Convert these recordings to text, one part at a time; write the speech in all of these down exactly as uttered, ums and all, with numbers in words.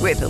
With the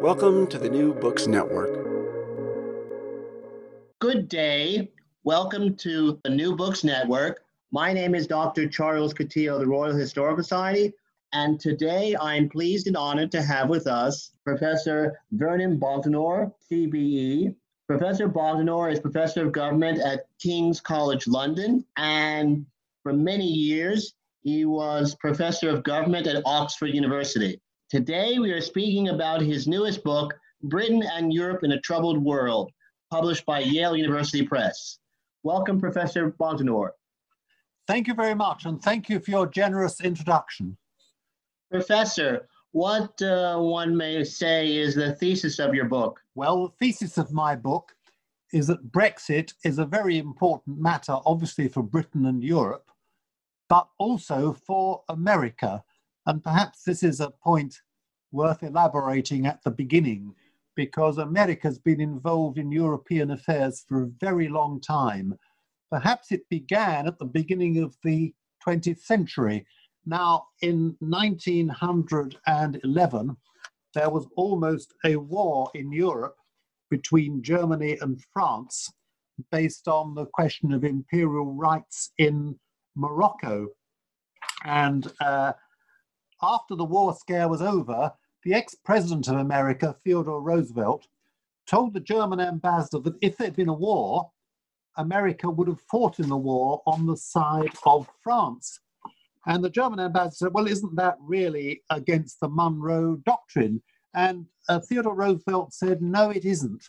Welcome to the New Books Network. Good day. Welcome to the New Books Network. My name is Doctor Charles Coutinho of the Royal Historical Society. And today I'm pleased and honored to have with us Professor Vernon Bogdanor, C B E. Professor Bogdanor is Professor of Government at King's College London, and for many years, he was Professor of Government at Oxford University. Today, we are speaking about his newest book, Britain and Europe in a Troubled World, published by Yale University Press. Welcome, Professor Bogdanor. Thank you very much, and thank you for your generous introduction. Professor, what uh, one may say is the thesis of your book? Well, the thesis of my book is that Brexit is a very important matter, obviously for Britain and Europe, but also for America. And perhaps this is a point worth elaborating at the beginning, because America's been involved in European affairs for a very long time. Perhaps it began at the beginning of the twentieth century. Now, in nineteen eleven, there was almost a war in Europe between Germany and France based on the question of imperial rights in Morocco. And uh, after the war scare was over, the ex-president of America, Theodore Roosevelt, told the German ambassador that if there'd been a war, America would have fought in the war on the side of France. And the German ambassador said, well, isn't that really against the Monroe Doctrine? And uh, Theodore Roosevelt said, no, it isn't,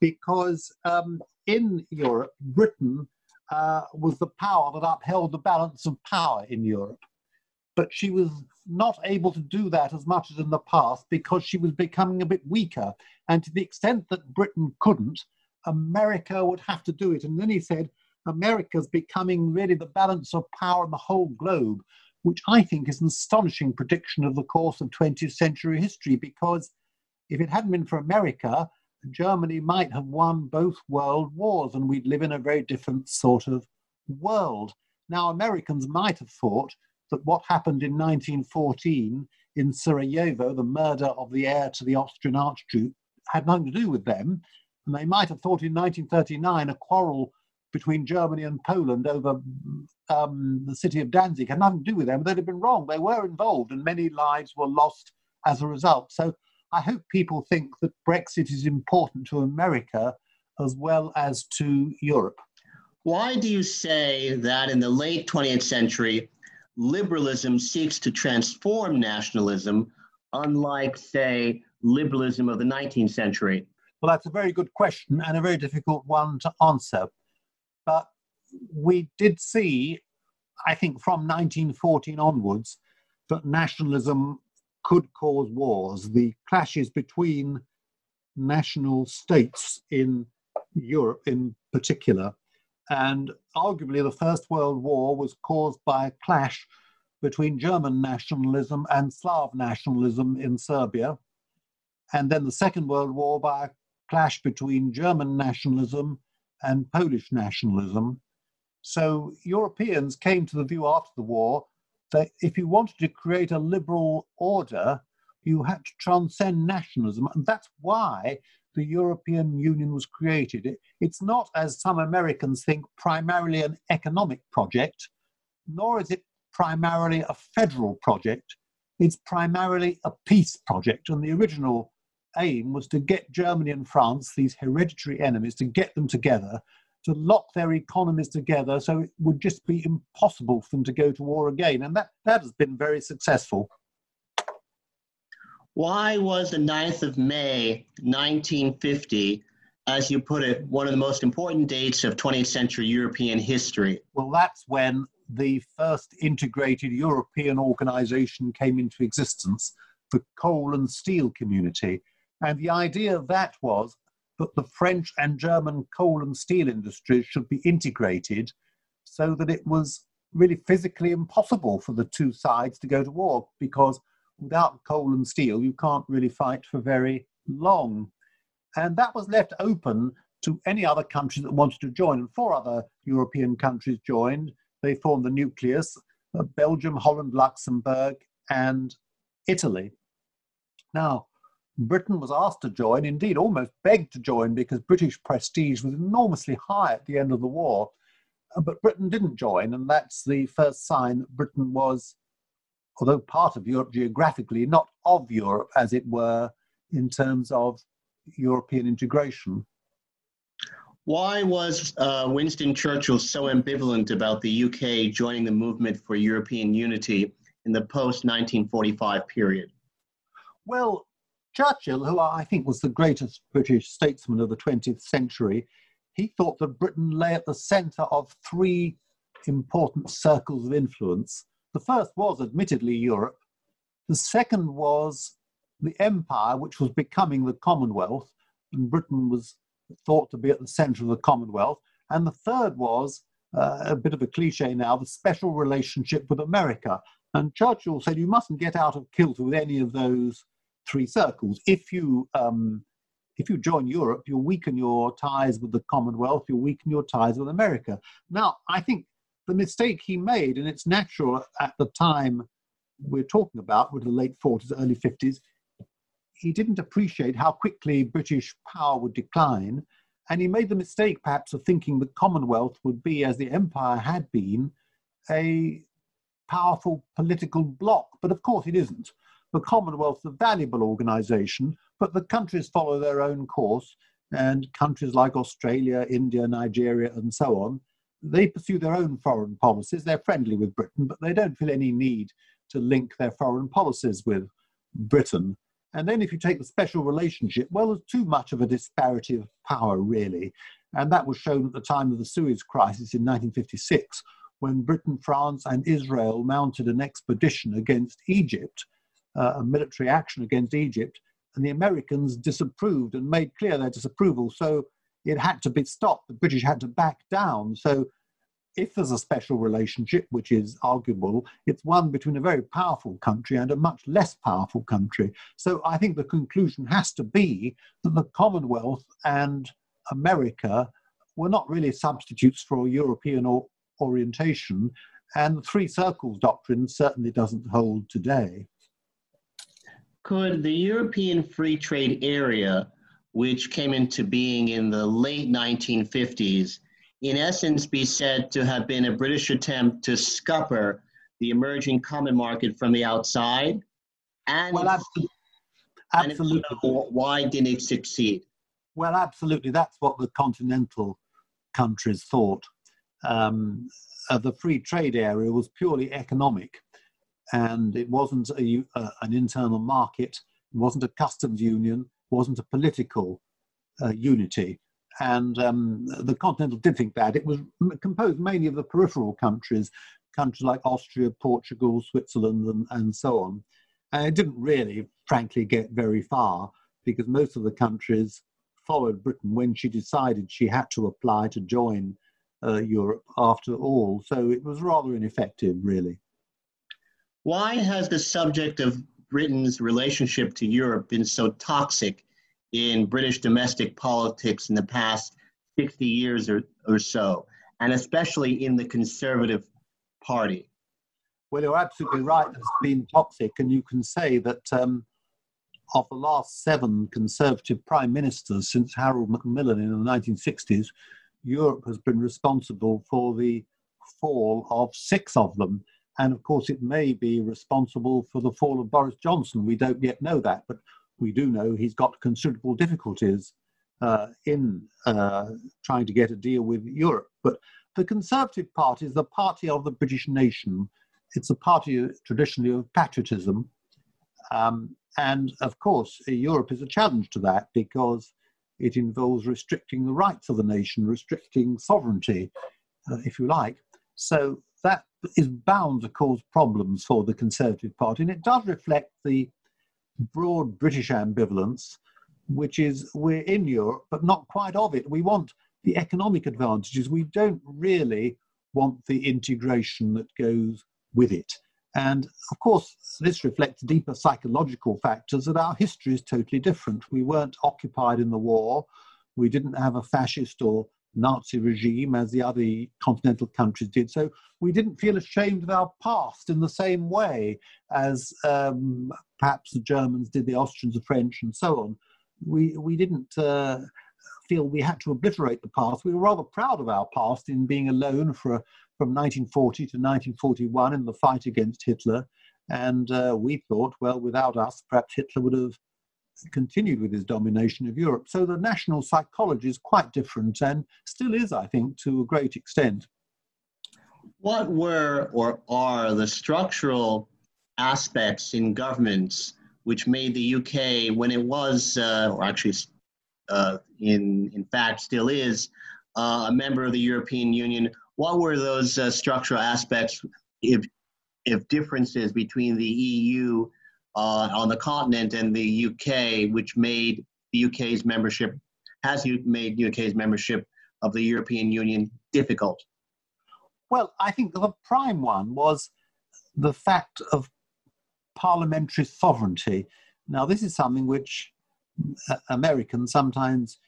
because um, in Europe, Britain uh, was the power that upheld the balance of power in Europe. But she was not able to do that as much as in the past because she was becoming a bit weaker. And to the extent that Britain couldn't, America would have to do it. And then he said, America's becoming really the balance of power on the whole globe, which I think is an astonishing prediction of the course of twentieth century history, because if it hadn't been for America, Germany might have won both world wars and we'd live in a very different sort of world. Now, Americans might have thought that what happened in nineteen fourteen in Sarajevo, the murder of the heir to the Austrian Archduke, had nothing to do with them. And they might have thought in nineteen thirty-nine a quarrel between Germany and Poland over um, the city of Danzig had nothing to do with them. They'd have been wrong. They were involved and many lives were lost as a result. So I hope people think that Brexit is important to America as well as to Europe. Why do you say that in the late twentieth century, liberalism seeks to transform nationalism, unlike, say, liberalism of the nineteenth century? Well, that's a very good question and a very difficult one to answer. But we did see, I think, from nineteen fourteen onwards, that nationalism could cause wars. The clashes between national states in Europe in particular, and arguably the First World War was caused by a clash between German nationalism and Slav nationalism in Serbia. and then the Second World War by a clash between German nationalism and Polish nationalism. So Europeans came to the view after the war that if you wanted to create a liberal order, you had to transcend nationalism. And that's why the European Union was created. It, it's not, as some Americans think, primarily an economic project, nor is it primarily a federal project. It's primarily a peace project. And the original aim was to get Germany and France, these hereditary enemies, to get them together, to lock their economies together so it would just be impossible for them to go to war again. And that, that has been very successful. Why was the ninth of May, nineteen fifty, as you put it, one of the most important dates of twentieth century European history? Well, that's when the first integrated European organization came into existence, the Coal and Steel Community. And the idea of that was that the French and German coal and steel industries should be integrated so that it was really physically impossible for the two sides to go to war, because without coal and steel, you can't really fight for very long. And that was left open to any other country that wanted to join. And four other European countries joined. They formed the nucleus, uh, Belgium, Holland, Luxembourg, and Italy. Now, Britain was asked to join, indeed almost begged to join, because British prestige was enormously high at the end of the war. But Britain didn't join, and that's the first sign that Britain was, although part of Europe geographically, not of Europe, as it were, in terms of European integration. Why was uh, Winston Churchill so ambivalent about the U K joining the movement for European unity in the post nineteen forty-five period? Well, Churchill, who I think was the greatest British statesman of the twentieth century, he thought that Britain lay at the centre of three important circles of influence. The first was, admittedly, Europe. The second was the empire, which was becoming the Commonwealth, and Britain was thought to be at the centre of the Commonwealth. And the third was, uh, a bit of a cliche now, the special relationship with America. And Churchill said you mustn't get out of kilter with any of those three circles. If you um, if you join Europe, you'll weaken your ties with the Commonwealth, you'll weaken your ties with America. Now, I think the mistake he made, and it's natural at the time we're talking about, with the late forties, early fifties, he didn't appreciate how quickly British power would decline, and he made the mistake, perhaps, of thinking the Commonwealth would be, as the empire had been, a powerful political bloc. But of course it isn't. The Commonwealth is a valuable organisation, but the countries follow their own course, and countries like Australia, India, Nigeria, and so on, they pursue their own foreign policies. They're friendly with Britain, but they don't feel any need to link their foreign policies with Britain. And then if you take the special relationship, well, there's too much of a disparity of power, really. And that was shown at the time of the Suez Crisis in nineteen fifty-six, when Britain, France, and Israel mounted an expedition against Egypt, Uh, a military action against Egypt, and the Americans disapproved and made clear their disapproval, so it had to be stopped. The British had to back down. So if there's a special relationship, which is arguable, it's one between a very powerful country and a much less powerful country. So I think the conclusion has to be that the Commonwealth and America were not really substitutes for a European or- orientation, and the three circles doctrine certainly doesn't hold today. Could the European Free Trade Area, which came into being in the late nineteen fifties, in essence be said to have been a British attempt to scupper the emerging common market from the outside? And, well, absolutely. And absolutely. If so, why didn't it succeed? Well, absolutely. That's what the continental countries thought. Um, uh, the Free Trade Area was purely economic. And it wasn't a, uh, an internal market, it wasn't a customs union, it wasn't a political uh, unity. And um, the Continental did think that. It was composed mainly of the peripheral countries, countries like Austria, Portugal, Switzerland, and, and so on. And it didn't really, frankly, get very far, because most of the countries followed Britain when she decided she had to apply to join uh, Europe after all. So it was rather ineffective, really. Why has the subject of Britain's relationship to Europe been so toxic in British domestic politics in the past sixty years or, or so, and especially in the Conservative Party? Well, you're absolutely right. It's been toxic, and you can say that um, of the last seven Conservative prime ministers since Harold Macmillan in the nineteen sixties, Europe has been responsible for the fall of six of them. And of course, it may be responsible for the fall of Boris Johnson. We don't yet know that, but we do know he's got considerable difficulties uh, in uh, trying to get a deal with Europe. But the Conservative Party is the party of the British nation. It's a party traditionally of patriotism. Um, and of course, Europe is a challenge to that because it involves restricting the rights of the nation, restricting sovereignty, uh, if you like. So that is bound to cause problems for the Conservative Party, and it does reflect the broad British ambivalence, which is we're in Europe, but not quite of it. We want the economic advantages. We don't really want the integration that goes with it. And of course, this reflects deeper psychological factors that our history is totally different. We weren't occupied in the war. We didn't have a fascist or Nazi regime as the other continental countries did. So we didn't feel ashamed of our past in the same way as um, perhaps the Germans did, the Austrians, the French, and so on. We, we didn't uh, feel we had to obliterate the past. We were rather proud of our past in being alone for a, from nineteen forty to nineteen forty-one in the fight against Hitler. And uh, we thought, well, without us, perhaps Hitler would have continued with his domination of Europe. So the national psychology is quite different and still is, I think, to a great extent. What were or are the structural aspects in governments which made the U K, when it was, uh, or actually uh, in, in fact still is, uh, a member of the European Union, what were those uh, structural aspects, if, if differences between the E U Uh, on the continent and the U K, which made the U K's membership, has made U K's membership of the European Union difficult? Well, I think the prime one was the fact of parliamentary sovereignty. Now, this is something which uh, Americans sometimes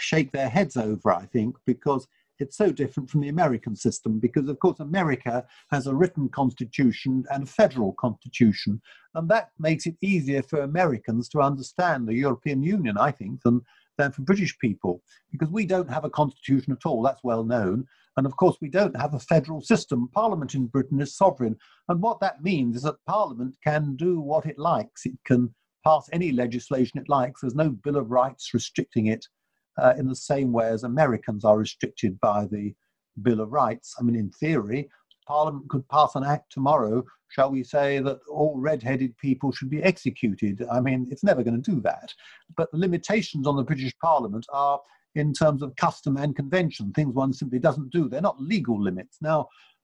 shake their heads over, I think, because it's so different from the American system, because of course America has a written constitution and a federal constitution, and that makes it easier for Americans to understand the European Union, I think, than, than for British people, because we don't have a constitution at all, that's well known, and of course we don't have a federal system. Parliament in Britain is sovereign, and what that means is that Parliament can do what it likes. It can pass any legislation it likes. There's no Bill of Rights restricting it, Uh, in the same way as Americans are restricted by the Bill of Rights. I mean, in theory, Parliament could pass an act tomorrow, shall we say, that all red-headed people should be executed. I mean, it's never going to do that. But the limitations on the British Parliament are in terms of custom and convention, things one simply doesn't do. They're not legal limits. Now,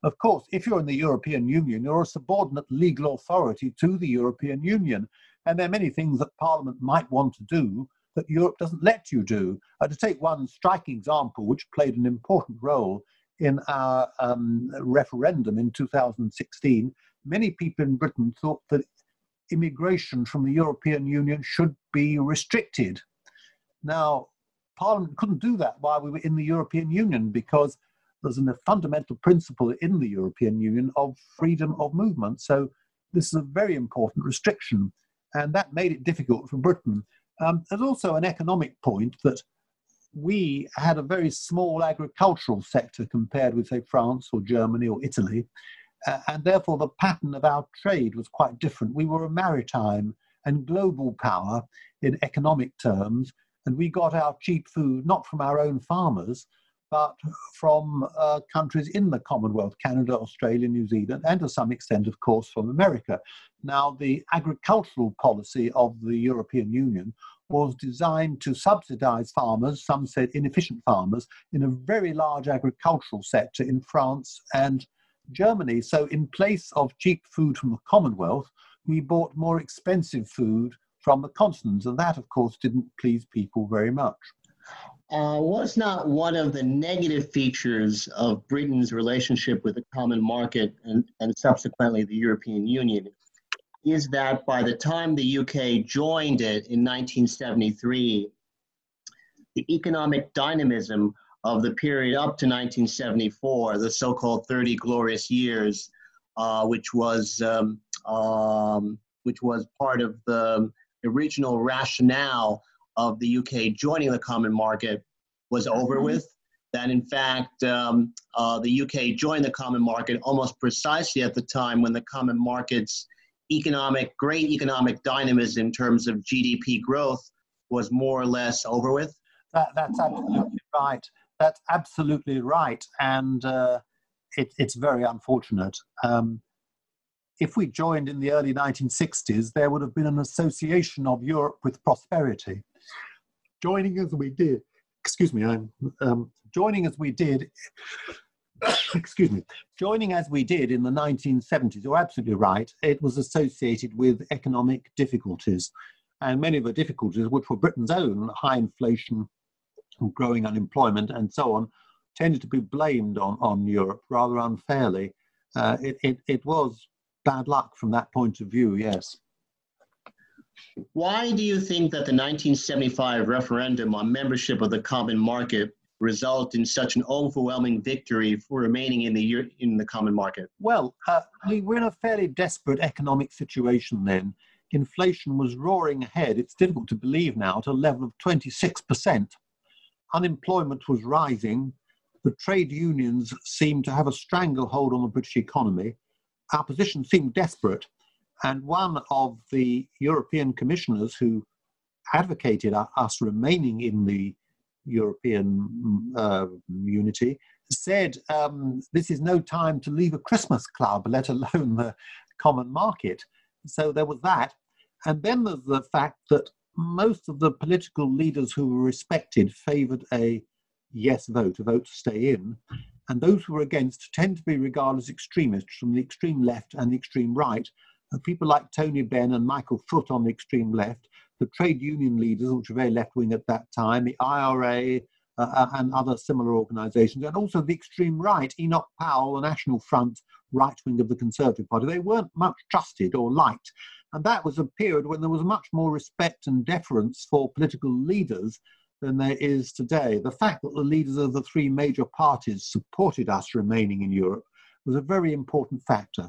of course, if you're in the European Union, you're a subordinate legal authority to the European Union. And there are many things that Parliament might want to do that Europe doesn't let you do. Uh, to take one striking example, which played an important role in our um, referendum in two thousand sixteen, many people in Britain thought that immigration from the European Union should be restricted. Now, Parliament couldn't do that while we were in the European Union, because there's a fundamental principle in the European Union of freedom of movement. So this is a very important restriction, and that made it difficult for Britain. Um, there's also an economic point that we had a very small agricultural sector compared with, say, France or Germany or Italy, uh, and therefore the pattern of our trade was quite different. We were a maritime and global power in economic terms, and we got our cheap food not from our own farmers, but from uh, countries in the Commonwealth, Canada, Australia, New Zealand, and to some extent, of course, from America. Now, the agricultural policy of the European Union was designed to subsidize farmers, some said inefficient farmers, in a very large agricultural sector in France and Germany. So in place of cheap food from the Commonwealth, we bought more expensive food from the continent, and that, of course, didn't please people very much. Uh, was not one of the negative features of Britain's relationship with the common market and, and subsequently the European Union is that by the time the U K joined it in nineteen seventy-three, the economic dynamism of the period up to nineteen seventy-four, the so-called thirty glorious years, uh, which was um, um, which was part of the original rationale of the U K joining the common market, was over with. That in fact, um, uh, the U K joined the common market almost precisely at the time when the common market's economic, great economic dynamism in terms of G D P growth was more or less over with. That, that's absolutely right. That's absolutely right. And uh, it, it's very unfortunate. Um, if we joined in the early nineteen sixties, there would have been an association of Europe with prosperity. Joining as we did, excuse me, I'm um, joining as we did, excuse me, joining as we did in the nineteen seventies, you're absolutely right, it was associated with economic difficulties. And many of the difficulties, which were Britain's own, high inflation, growing unemployment, and so on, tended to be blamed on, on Europe rather unfairly. Uh, it, it, it was bad luck from that point of view, yes. Why do you think that the nineteen seventy-five referendum on membership of the common market resulted in such an overwhelming victory for remaining in the in the common market? Well, uh, we're in a fairly desperate economic situation then. Inflation was roaring ahead. It's difficult to believe now, at a level of twenty-six percent. Unemployment was rising. The trade unions seemed to have a stranglehold on the British economy. Our position seemed desperate. And one of the European commissioners who advocated us remaining in the European uh, unity said, um, this is no time to leave a Christmas club, let alone the common market. So there was that. And then there's the fact that most of the political leaders who were respected favoured a yes vote, a vote to stay in, and those who were against tend to be regarded as extremists from the extreme left and the extreme right. And people like Tony Benn and Michael Foot on the extreme left, the trade union leaders, which were very left-wing at that time, the I R A uh, and other similar organisations, and also the extreme right, Enoch Powell, the National Front, right wing of the Conservative Party. They weren't much trusted or liked. And that was a period when there was much more respect and deference for political leaders than there is today. The fact that the leaders of the three major parties supported us remaining in Europe was a very important factor.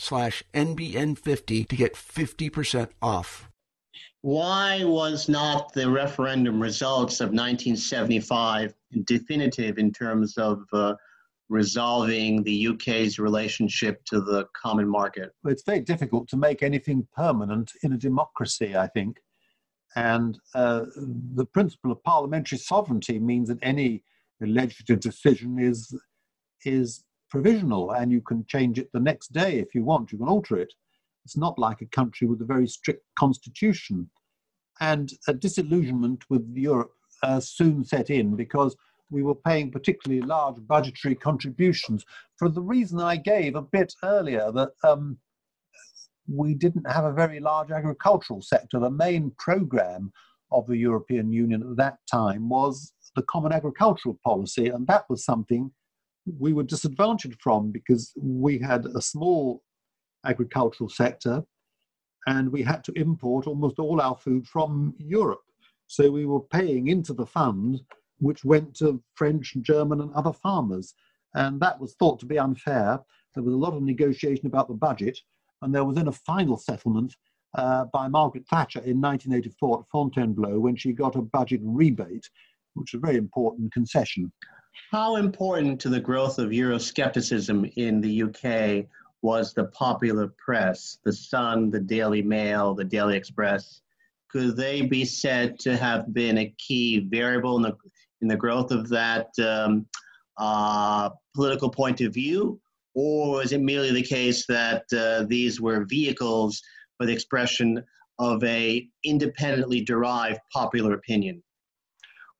slash N B N fifty to get fifty percent off. Why was not the referendum results of nineteen seventy-five definitive in terms of uh, resolving the U K's relationship to the common market? Well, it's very difficult to make anything permanent in a democracy, I think. And uh, the principle of parliamentary sovereignty means that any legislative decision is is provisional, and you can change it the next day if you want. You can alter it. It's not like a country with a very strict constitution. And a disillusionment with Europe uh, soon set in because we were paying particularly large budgetary contributions for the reason I gave a bit earlier, that um, we didn't have a very large agricultural sector. The main programme of the European Union at that time was the Common Agricultural Policy, and that was something we were disadvantaged from because we had a small agricultural sector and we had to import almost all our food from Europe. So we were paying into the fund, which went to French, German and other farmers. And that was thought to be unfair. There was a lot of negotiation about the budget, and there was then a final settlement uh, by Margaret Thatcher in nineteen eighty-four at Fontainebleau, when she got a budget rebate, which was a very important concession. How important to the growth of Euroscepticism in the U K was the popular press, the Sun, the Daily Mail, the Daily Express? Could they be said to have been a key variable in the, in the growth of that um, uh, political point of view? Or was it merely the case that uh, these were vehicles for the expression of a independently derived popular opinion?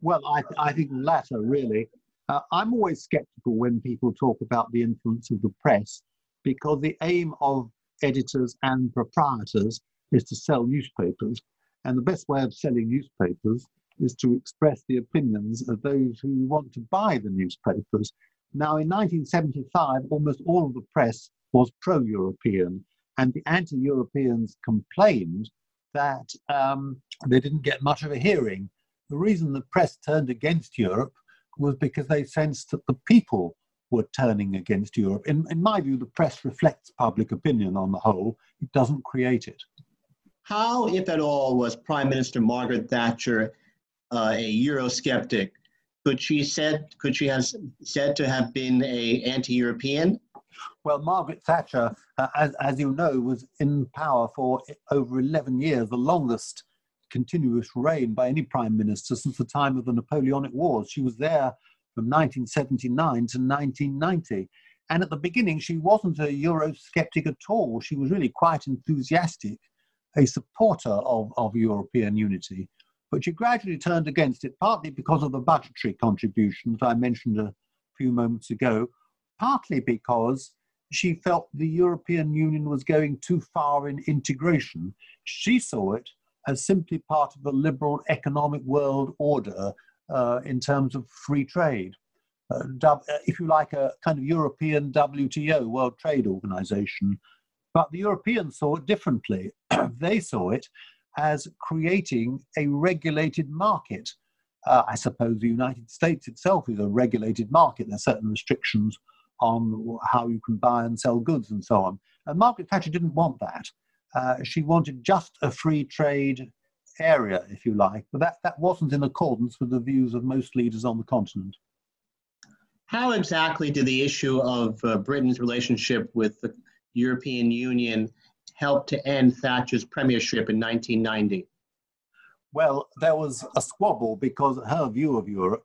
Well, I, th- I think the latter, really. Uh, I'm always skeptical when people talk about the influence of the press, because the aim of editors and proprietors is to sell newspapers. And the best way of selling newspapers is to express the opinions of those who want to buy the newspapers. Now, in nineteen seventy-five, almost all of the press was pro-European, and the anti-Europeans complained that um, they didn't get much of a hearing. The reason the press turned against Europe was because they sensed that the people were turning against Europe. In, in my view, the press reflects public opinion on the whole. It doesn't create it. How, if at all, was Prime Minister Margaret Thatcher uh, a Eurosceptic? Could she said could she have said to have been a anti-European? Well, Margaret Thatcher, uh, as, as you know, was in power for over eleven years, the longest continuous reign by any prime minister since the time of the Napoleonic Wars. She was there from nineteen seventy-nine to nineteen ninety. And at the beginning, she wasn't a Eurosceptic at all. She was really quite enthusiastic, a supporter of, of European unity. But she gradually turned against it, partly because of the budgetary contribution that I mentioned a few moments ago, partly because she felt the European Union was going too far in integration. She saw it as simply part of the liberal economic world order uh, in terms of free trade. Uh, if you like, a kind of European W T O, World Trade Organization. But the Europeans saw it differently. They saw it as creating a regulated market. Uh, I suppose the United States itself is a regulated market. There are certain restrictions on how you can buy and sell goods and so on. And Margaret Thatcher didn't want that. Uh, she wanted just a free trade area, if you like, but that, that wasn't in accordance with the views of most leaders on the continent. How exactly did the issue of uh, Britain's relationship with the European Union helped to end Thatcher's premiership in nineteen ninety? Well, there was a squabble because her view of Europe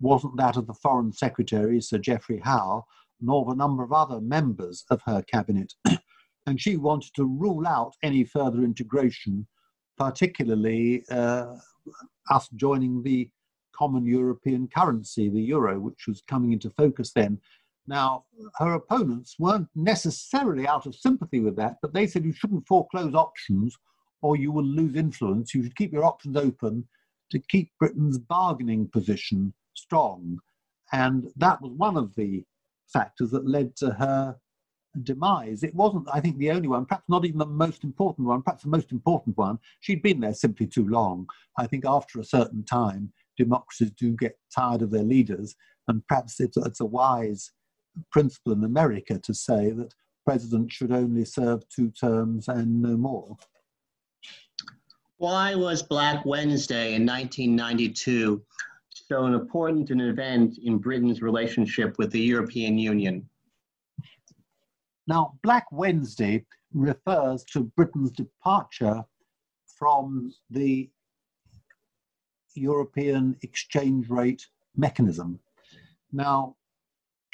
wasn't that of the Foreign Secretary, Sir Geoffrey Howe, nor of a number of other members of her cabinet. And she wanted to rule out any further integration, particularly uh, us joining the common European currency, the euro, which was coming into focus then. Now, her opponents weren't necessarily out of sympathy with that, but they said you shouldn't foreclose options or you will lose influence. You should keep your options open to keep Britain's bargaining position strong. And that was one of the factors that led to her demise. It wasn't, I think, the only one, perhaps not even the most important one, perhaps the most important one. She'd been there simply too long. I think after a certain time, democracies do get tired of their leaders, and perhaps it's, it's a wise principle in America to say that presidents should only serve two terms and no more. Why was Black Wednesday in nineteen ninety-two so important an event in Britain's relationship with the European Union? Now, Black Wednesday refers to Britain's departure from the European exchange rate mechanism. Now,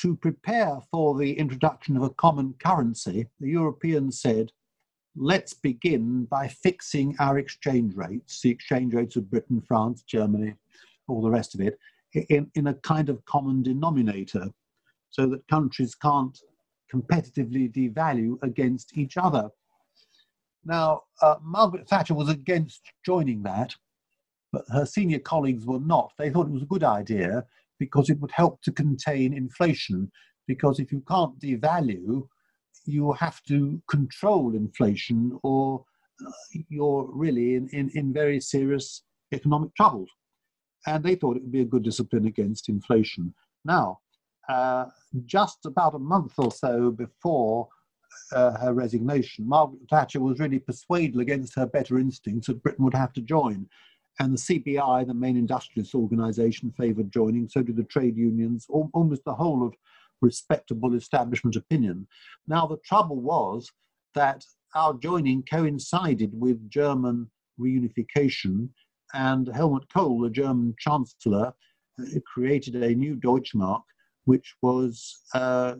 to prepare for the introduction of a common currency, the Europeans said, let's begin by fixing our exchange rates, the exchange rates of Britain, France, Germany, all the rest of it, in, in a kind of common denominator, so that countries can't competitively devalue against each other. Now, uh, Margaret Thatcher was against joining that, but her senior colleagues were not. They thought it was a good idea because it would help to contain inflation, because if you can't devalue, you have to control inflation or uh, you're really in, in, in very serious economic troubles. And they thought it would be a good discipline against inflation. Now, Uh, just about a month or so before uh, her resignation. Margaret Thatcher was really persuaded against her better instincts that Britain would have to join. And the C B I, the main industrialist organisation, favoured joining, so did the trade unions, al- almost the whole of respectable establishment opinion. Now, the trouble was that our joining coincided with German reunification, and Helmut Kohl, the German Chancellor, uh, created a new Deutschmark, which was uh,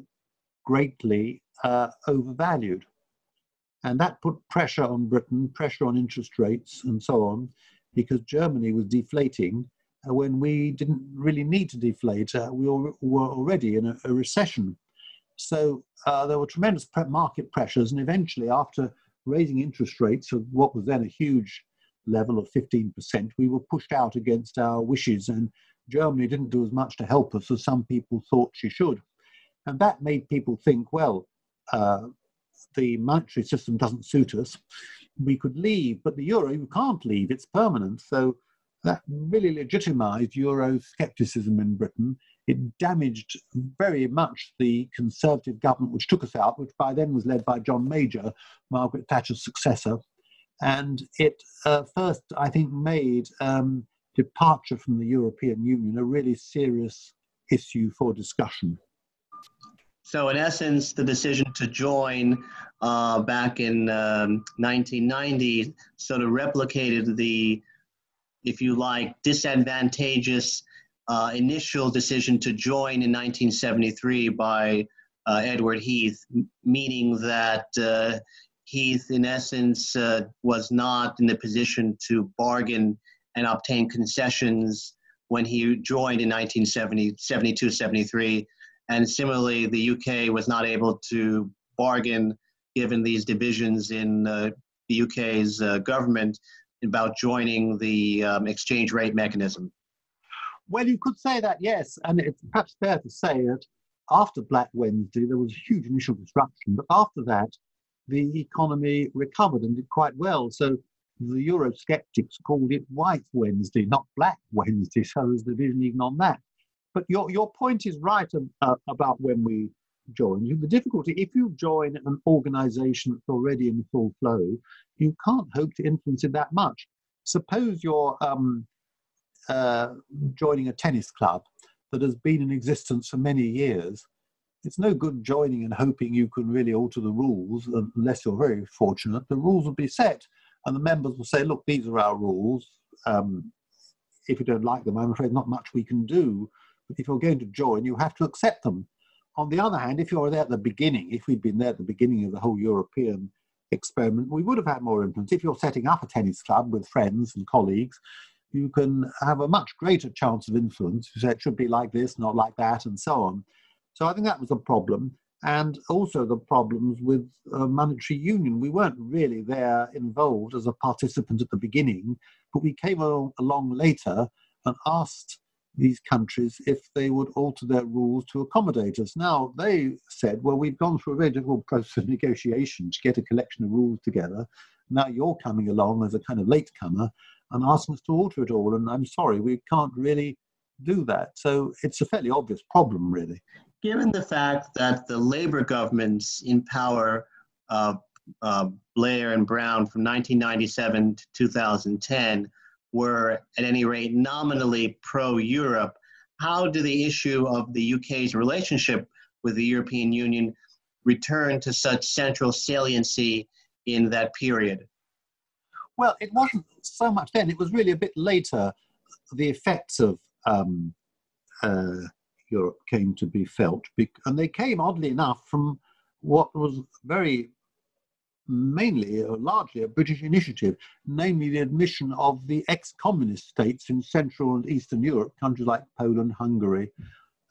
greatly uh, overvalued. And that put pressure on Britain, pressure on interest rates and so on, because Germany was deflating uh, when we didn't really need to deflate. Uh, we all, were already in a, a recession. So uh, there were tremendous pre- market pressures, and eventually, after raising interest rates of what was then a huge level of fifteen percent, we were pushed out against our wishes, and Germany didn't do as much to help us as some people thought she should. And that made people think, well, uh, the monetary system doesn't suit us. We could leave, but the euro, you can't leave, it's permanent. So that really legitimised euro scepticism in Britain. It damaged very much the Conservative government which took us out, which by then was led by John Major, Margaret Thatcher's successor. And it uh, first, I think, made um, departure from the European Union a really serious issue for discussion. So in essence, the decision to join uh, back in um, nineteen ninety sort of replicated the, if you like, disadvantageous uh, initial decision to join in nineteen seventy-three by uh, Edward Heath, m- meaning that uh, Heath, in essence, uh, was not in the position to bargain and obtain concessions when he joined in nineteen seventy, seventy-two, seventy-three. And similarly, the U K was not able to bargain, given these divisions in uh, the U K's uh, government, about joining the um, exchange rate mechanism. Well, you could say that, yes. And it's perhaps fair to say that after Black Wednesday, there was huge initial disruption. But after that, the economy recovered and did quite well. So the Eurosceptics called it White Wednesday, not Black Wednesday. So there's division even on that. But your, your point is right uh, about when we join. The difficulty, if you join an organisation that's already in full flow, you can't hope to influence it that much. Suppose you're um, uh, joining a tennis club that has been in existence for many years. It's no good joining and hoping you can really alter the rules, unless you're very fortunate. The rules will be set, and the members will say, look, these are our rules. Um, if you don't like them, I'm afraid not much we can do. If you're going to join, you have to accept them. On the other hand, if you're there at the beginning, if we'd been there at the beginning of the whole European experiment, we would have had more influence. If you're setting up a tennis club with friends and colleagues, you can have a much greater chance of influence. You say it should be like this, not like that, and so on. So I think that was a problem. And also the problems with uh, monetary union. We weren't really there involved as a participant at the beginning, but we came along later and asked these countries if they would alter their rules to accommodate us. Now, they said, well, we've gone through a very difficult process of negotiation to get a collection of rules together. Now you're coming along as a kind of latecomer and asking us to alter it all, and I'm sorry, we can't really do that. So it's a fairly obvious problem, really. Given the fact that the Labour governments in power, uh, uh, Blair and Brown, from nineteen ninety-seven to two thousand ten, were at any rate nominally pro-Europe, how do the issue of the U K's relationship with the European Union return to such central saliency in that period? Well, it wasn't so much then. It was really a bit later the effects of um, uh, Europe came to be felt. And they came, oddly enough, from what was very mainly or largely a British initiative, namely the admission of the ex-communist states in Central and Eastern Europe, countries like Poland, Hungary,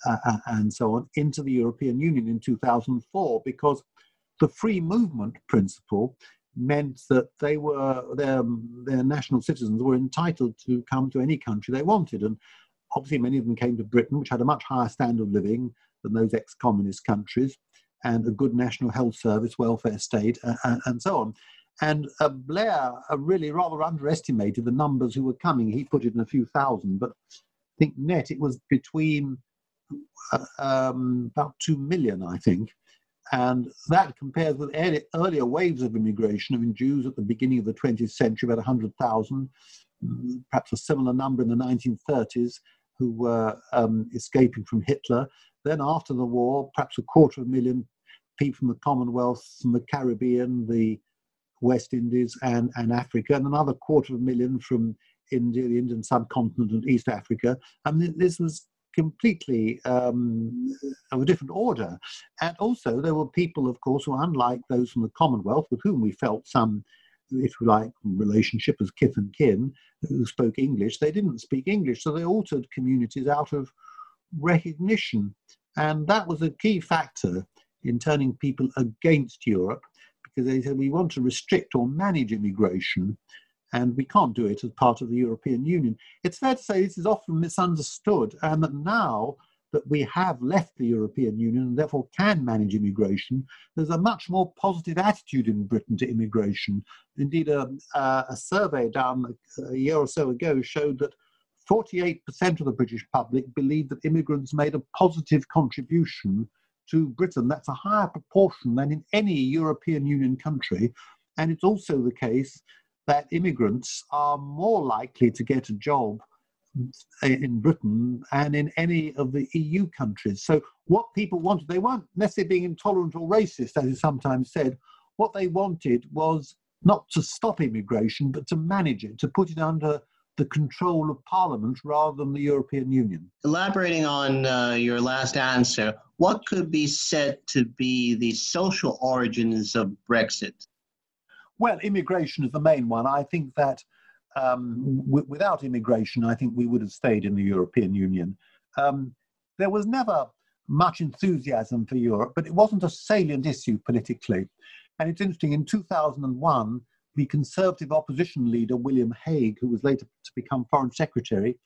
uh, and so on, into the European Union in two thousand four, because the free movement principle meant that they were their, their national citizens were entitled to come to any country they wanted. And obviously many of them came to Britain, which had a much higher standard of living than those ex-communist countries, and a good national health service, welfare state, uh, and, and so on. And uh, Blair uh, really rather underestimated the numbers who were coming. He put it in a few thousand, but I think net it was between uh, um, about two million, I think. And that compares with early, earlier waves of immigration of Jews at the beginning of the twentieth century, about one hundred thousand, perhaps a similar number in the nineteen thirties, who were um, escaping from Hitler. Then after the war, perhaps a quarter of a million people from the Commonwealth, from the Caribbean, the West Indies and, and Africa, and another quarter of a million from India, the Indian subcontinent and East Africa. And this was completely um, of a different order. And also there were people, of course, who were unlike those from the Commonwealth, with whom we felt some, if you like, relationship as kith and kin, who spoke English. They didn't speak English, so they altered communities out of recognition. And that was a key factor in turning people against Europe, because they said, we want to restrict or manage immigration, and we can't do it as part of the European Union. It's fair to say this is often misunderstood, and that now that we have left the European Union and therefore can manage immigration, there's a much more positive attitude in Britain to immigration. Indeed, a, a survey done a year or so ago showed that forty-eight percent of the British public believed that immigrants made a positive contribution to Britain. That's a higher proportion than in any European Union country. And it's also the case that immigrants are more likely to get a job in Britain and in any of the E U countries. So what people wanted, they weren't necessarily being intolerant or racist, as is sometimes said. What they wanted was not to stop immigration, but to manage it, to put it under the control of Parliament rather than the European Union. Elaborating on uh, your last answer, what could be said to be the social origins of Brexit? Well, immigration is the main one. I think that um, w- without immigration, I think we would have stayed in the European Union. Um, there was never much enthusiasm for Europe, but it wasn't a salient issue politically. And it's interesting, in two thousand one, the Conservative opposition leader, William Hague, who was later to become Foreign Secretary,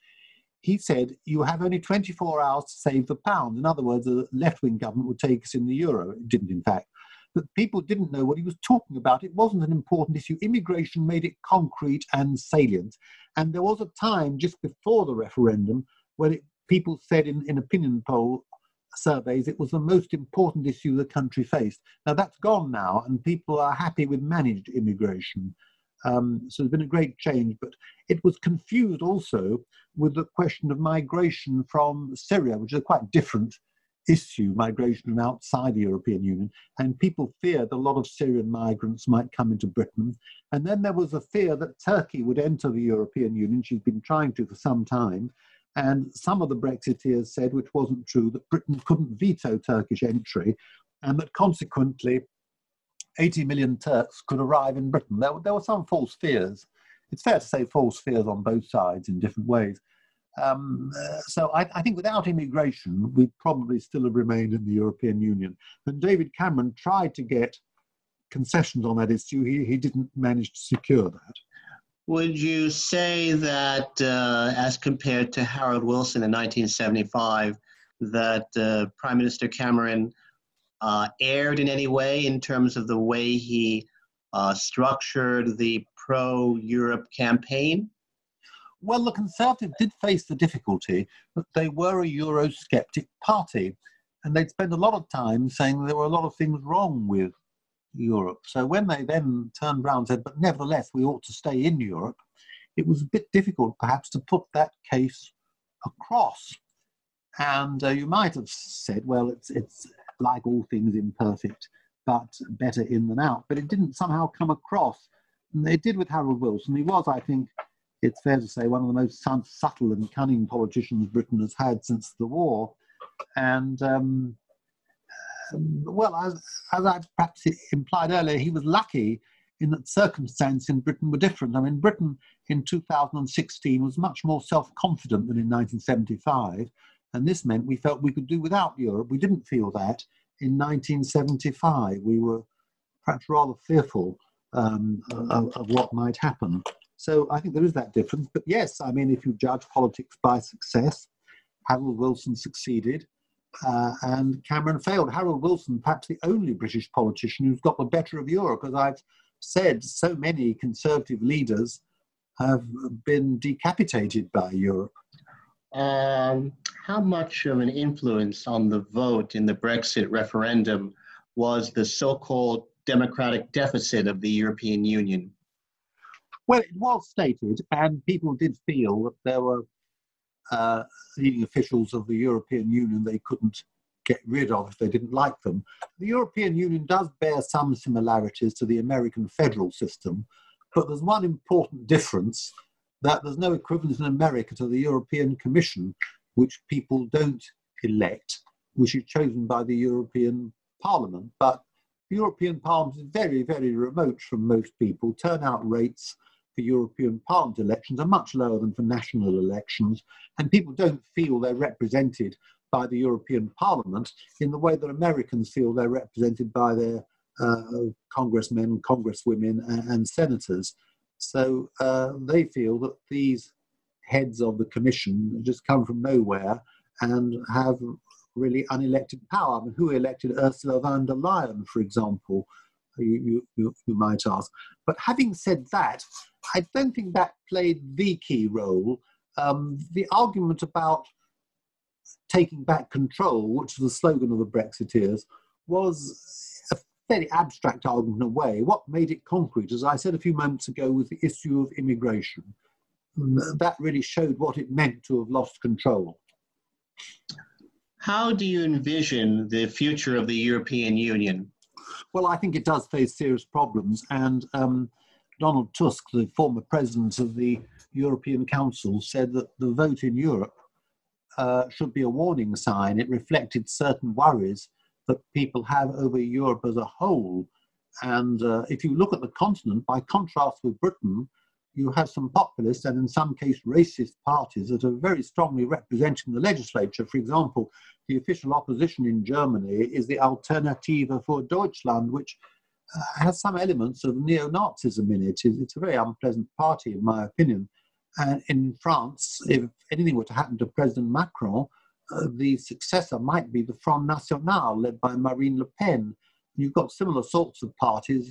he said, you have only twenty-four hours to save the pound. In other words, the left-wing government would take us in the euro. It didn't, in fact. But people didn't know what he was talking about. It wasn't an important issue. Immigration made it concrete and salient. And there was a time just before the referendum when it, people said in, in opinion poll surveys it was the most important issue the country faced. Now that's gone now, and people are happy with managed immigration. Um, so there's been a great change, but it was confused also with the question of migration from Syria, which is a quite different issue, migration from outside the European Union, and people feared a lot of Syrian migrants might come into Britain. And then there was a fear that Turkey would enter the European Union. She's been trying to for some time. And some of the Brexiteers said, which wasn't true, that Britain couldn't veto Turkish entry, and that consequently eighty million Turks could arrive in Britain. There, there were some false fears. It's fair to say false fears on both sides in different ways. Um, so I, I think without immigration, we'd probably still have remained in the European Union. And David Cameron tried to get concessions on that issue. He, he didn't manage to secure that. Would you say that, uh, as compared to Harold Wilson in nineteen seventy-five, that uh, Prime Minister Cameron uh, erred in any way in terms of the way he uh, structured the pro-Europe campaign? Well, the Conservatives did face the difficulty that they were a Eurosceptic party, and they'd spend a lot of time saying there were a lot of things wrong with Europe. So when they then turned round and said, but nevertheless, we ought to stay in Europe, it was a bit difficult perhaps to put that case across. And uh, you might have said, well, it's it's like all things imperfect, but better in than out. But it didn't somehow come across. And it did with Harold Wilson. He was, I think, it's fair to say, one of the most subtle and cunning politicians Britain has had since the war. And um, well, as, as I perhaps implied earlier, he was lucky in that circumstances in Britain were different. I mean, Britain in two thousand sixteen was much more self-confident than in nineteen seventy-five, and this meant we felt we could do without Europe. We didn't feel that in nineteen seventy-five. We were perhaps rather fearful um, of, of what might happen. So I think there is that difference. But yes, I mean, if you judge politics by success, Harold Wilson succeeded. Uh, and Cameron failed. Harold Wilson, perhaps the only British politician who's got the better of Europe. As I've said, so many Conservative leaders have been decapitated by Europe. Um, how much of an influence on the vote in the Brexit referendum was the so-called democratic deficit of the European Union. Well, it was stated, and people did feel that there were uh, leading officials of the European Union they couldn't get rid of if they didn't like them. The European Union does bear some similarities to the American federal system, but there's one important difference, that there's no equivalent in America to the European Commission, which people don't elect, which is chosen by the European Parliament. But the European Parliament is very, very remote from most people. Turnout rates for European Parliament elections are much lower than for national elections, and people don't feel they're represented by the European Parliament in the way that Americans feel they're represented by their uh, congressmen, congresswomen, and, and senators. So uh, they feel that these heads of the commission just come from nowhere and have really unelected power. I mean, who elected Ursula von der Leyen, for example, you, you, you might ask. But having said that, I don't think that played the key role. Um, the argument about taking back control, which was the slogan of the Brexiteers, was a fairly abstract argument in a way. What made it concrete, as I said a few moments ago, was the issue of immigration. That really showed what it meant to have lost control. How do you envision the future of the European Union? Well, I think it does face serious problems, and um, Donald Tusk, the former president of the European Council, said that the vote in Europe Uh, should be a warning sign. It reflected certain worries that people have over Europe as a whole. And uh, if you look at the continent, by contrast with Britain, you have some populist and in some case racist parties that are very strongly representing the legislature. For example, the official opposition in Germany is the Alternative für Deutschland, which uh, has some elements of neo-Nazism in it. It's a very unpleasant party, in my opinion. And in France, if anything were to happen to President Macron, uh, the successor might be the Front National, led by Marine Le Pen. You've got similar sorts of parties,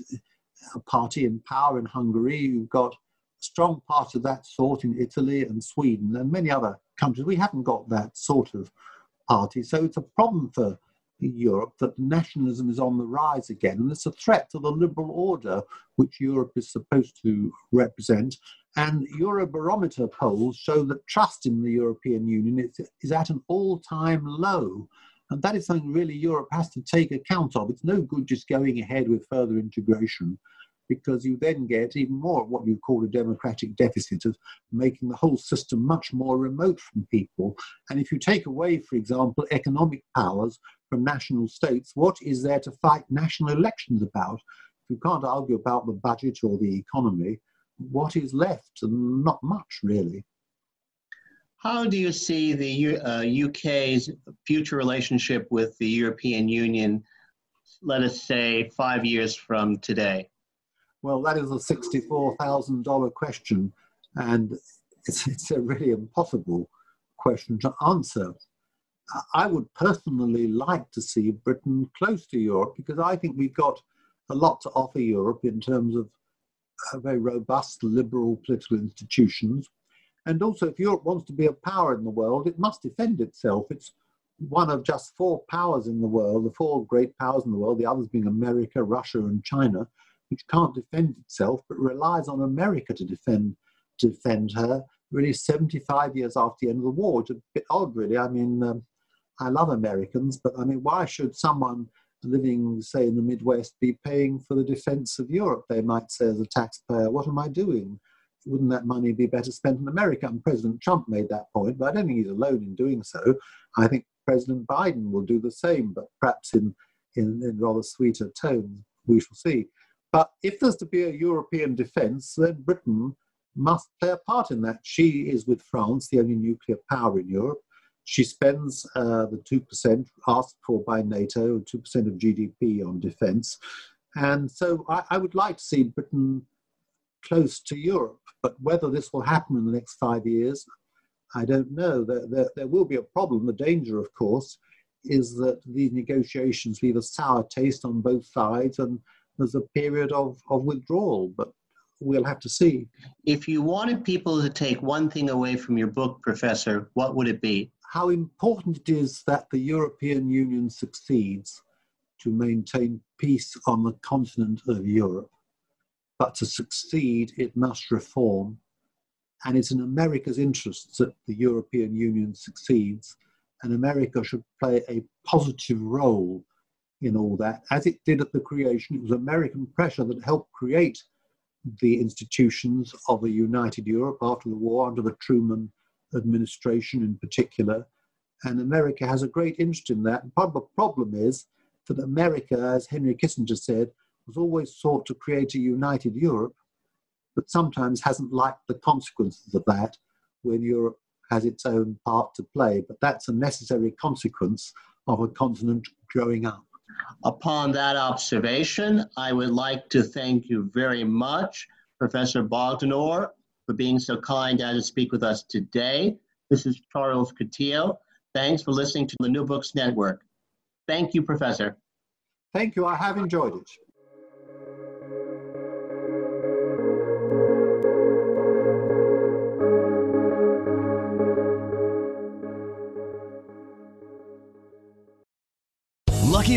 a party in power in Hungary. You've got strong parts of that sort in Italy and Sweden and many other countries. We haven't got that sort of party. So it's a problem for Europe that nationalism is on the rise again. And it's a threat to the liberal order, which Europe is supposed to represent. And Eurobarometer polls show that trust in the European Union is at an all-time low. And that is something really Europe has to take account of. It's no good just going ahead with further integration, because you then get even more of what you call a democratic deficit, of making the whole system much more remote from people. And if you take away, for example, economic powers from national states, what is there to fight national elections about? If you can't argue about the budget or the economy, what is left? Not much, really. How do you see the uh, U K's future relationship with the European Union, let us say, five years from today? Well, that is a sixty-four thousand dollars question, and it's, it's a really impossible question to answer. I would personally like to see Britain close to Europe, because I think we've got a lot to offer Europe in terms of very robust liberal political institutions. And also, if Europe wants to be a power in the world, it must defend itself. It's one of just four powers in the world, the four great powers in the world, the others being America, Russia, and China, which can't defend itself, but relies on America to defend to defend her, really seventy-five years after the end of the war. It's a bit odd, really. I mean, um, I love Americans, but I mean, why should someone living, say, in the Midwest, be paying for the defense of Europe, they might say, as a taxpayer? What am I doing? Wouldn't that money be better spent in America? And President Trump made that point, but I don't think he's alone in doing so. I think President Biden will do the same, but perhaps in, in, in rather sweeter tones, we shall see. But if there's to be a European defense, then Britain must play a part in that. She is, with France, the only nuclear power in Europe. She spends uh, the two percent asked for by NATO, two percent of G D P on defence. And so I, I would like to see Britain close to Europe, but whether this will happen in the next five years, I don't know. There, there, there will be a problem. The danger, of course, is that these negotiations leave a sour taste on both sides, and there's a period of, of withdrawal, but we'll have to see. If you wanted people to take one thing away from your book, Professor, what would it be? How important it is that the European Union succeeds to maintain peace on the continent of Europe. But to succeed, it must reform. And it's in America's interests that the European Union succeeds, and America should play a positive role in all that. As it did at the creation, it was American pressure that helped create the institutions of a united Europe after the war, under the Truman administration in particular. And America has a great interest in that. And part of the problem is that America, as Henry Kissinger said, has always sought to create a united Europe, but sometimes hasn't liked the consequences of that when Europe has its own part to play. But that's a necessary consequence of a continent growing up. Upon that observation, I would like to thank you very much, Professor Bogdanor, for being so kind as to speak with us today. This is Charles Coutinho. Thanks for listening to the New Books Network. Thank you, Professor. Thank you. I have enjoyed it. Lucky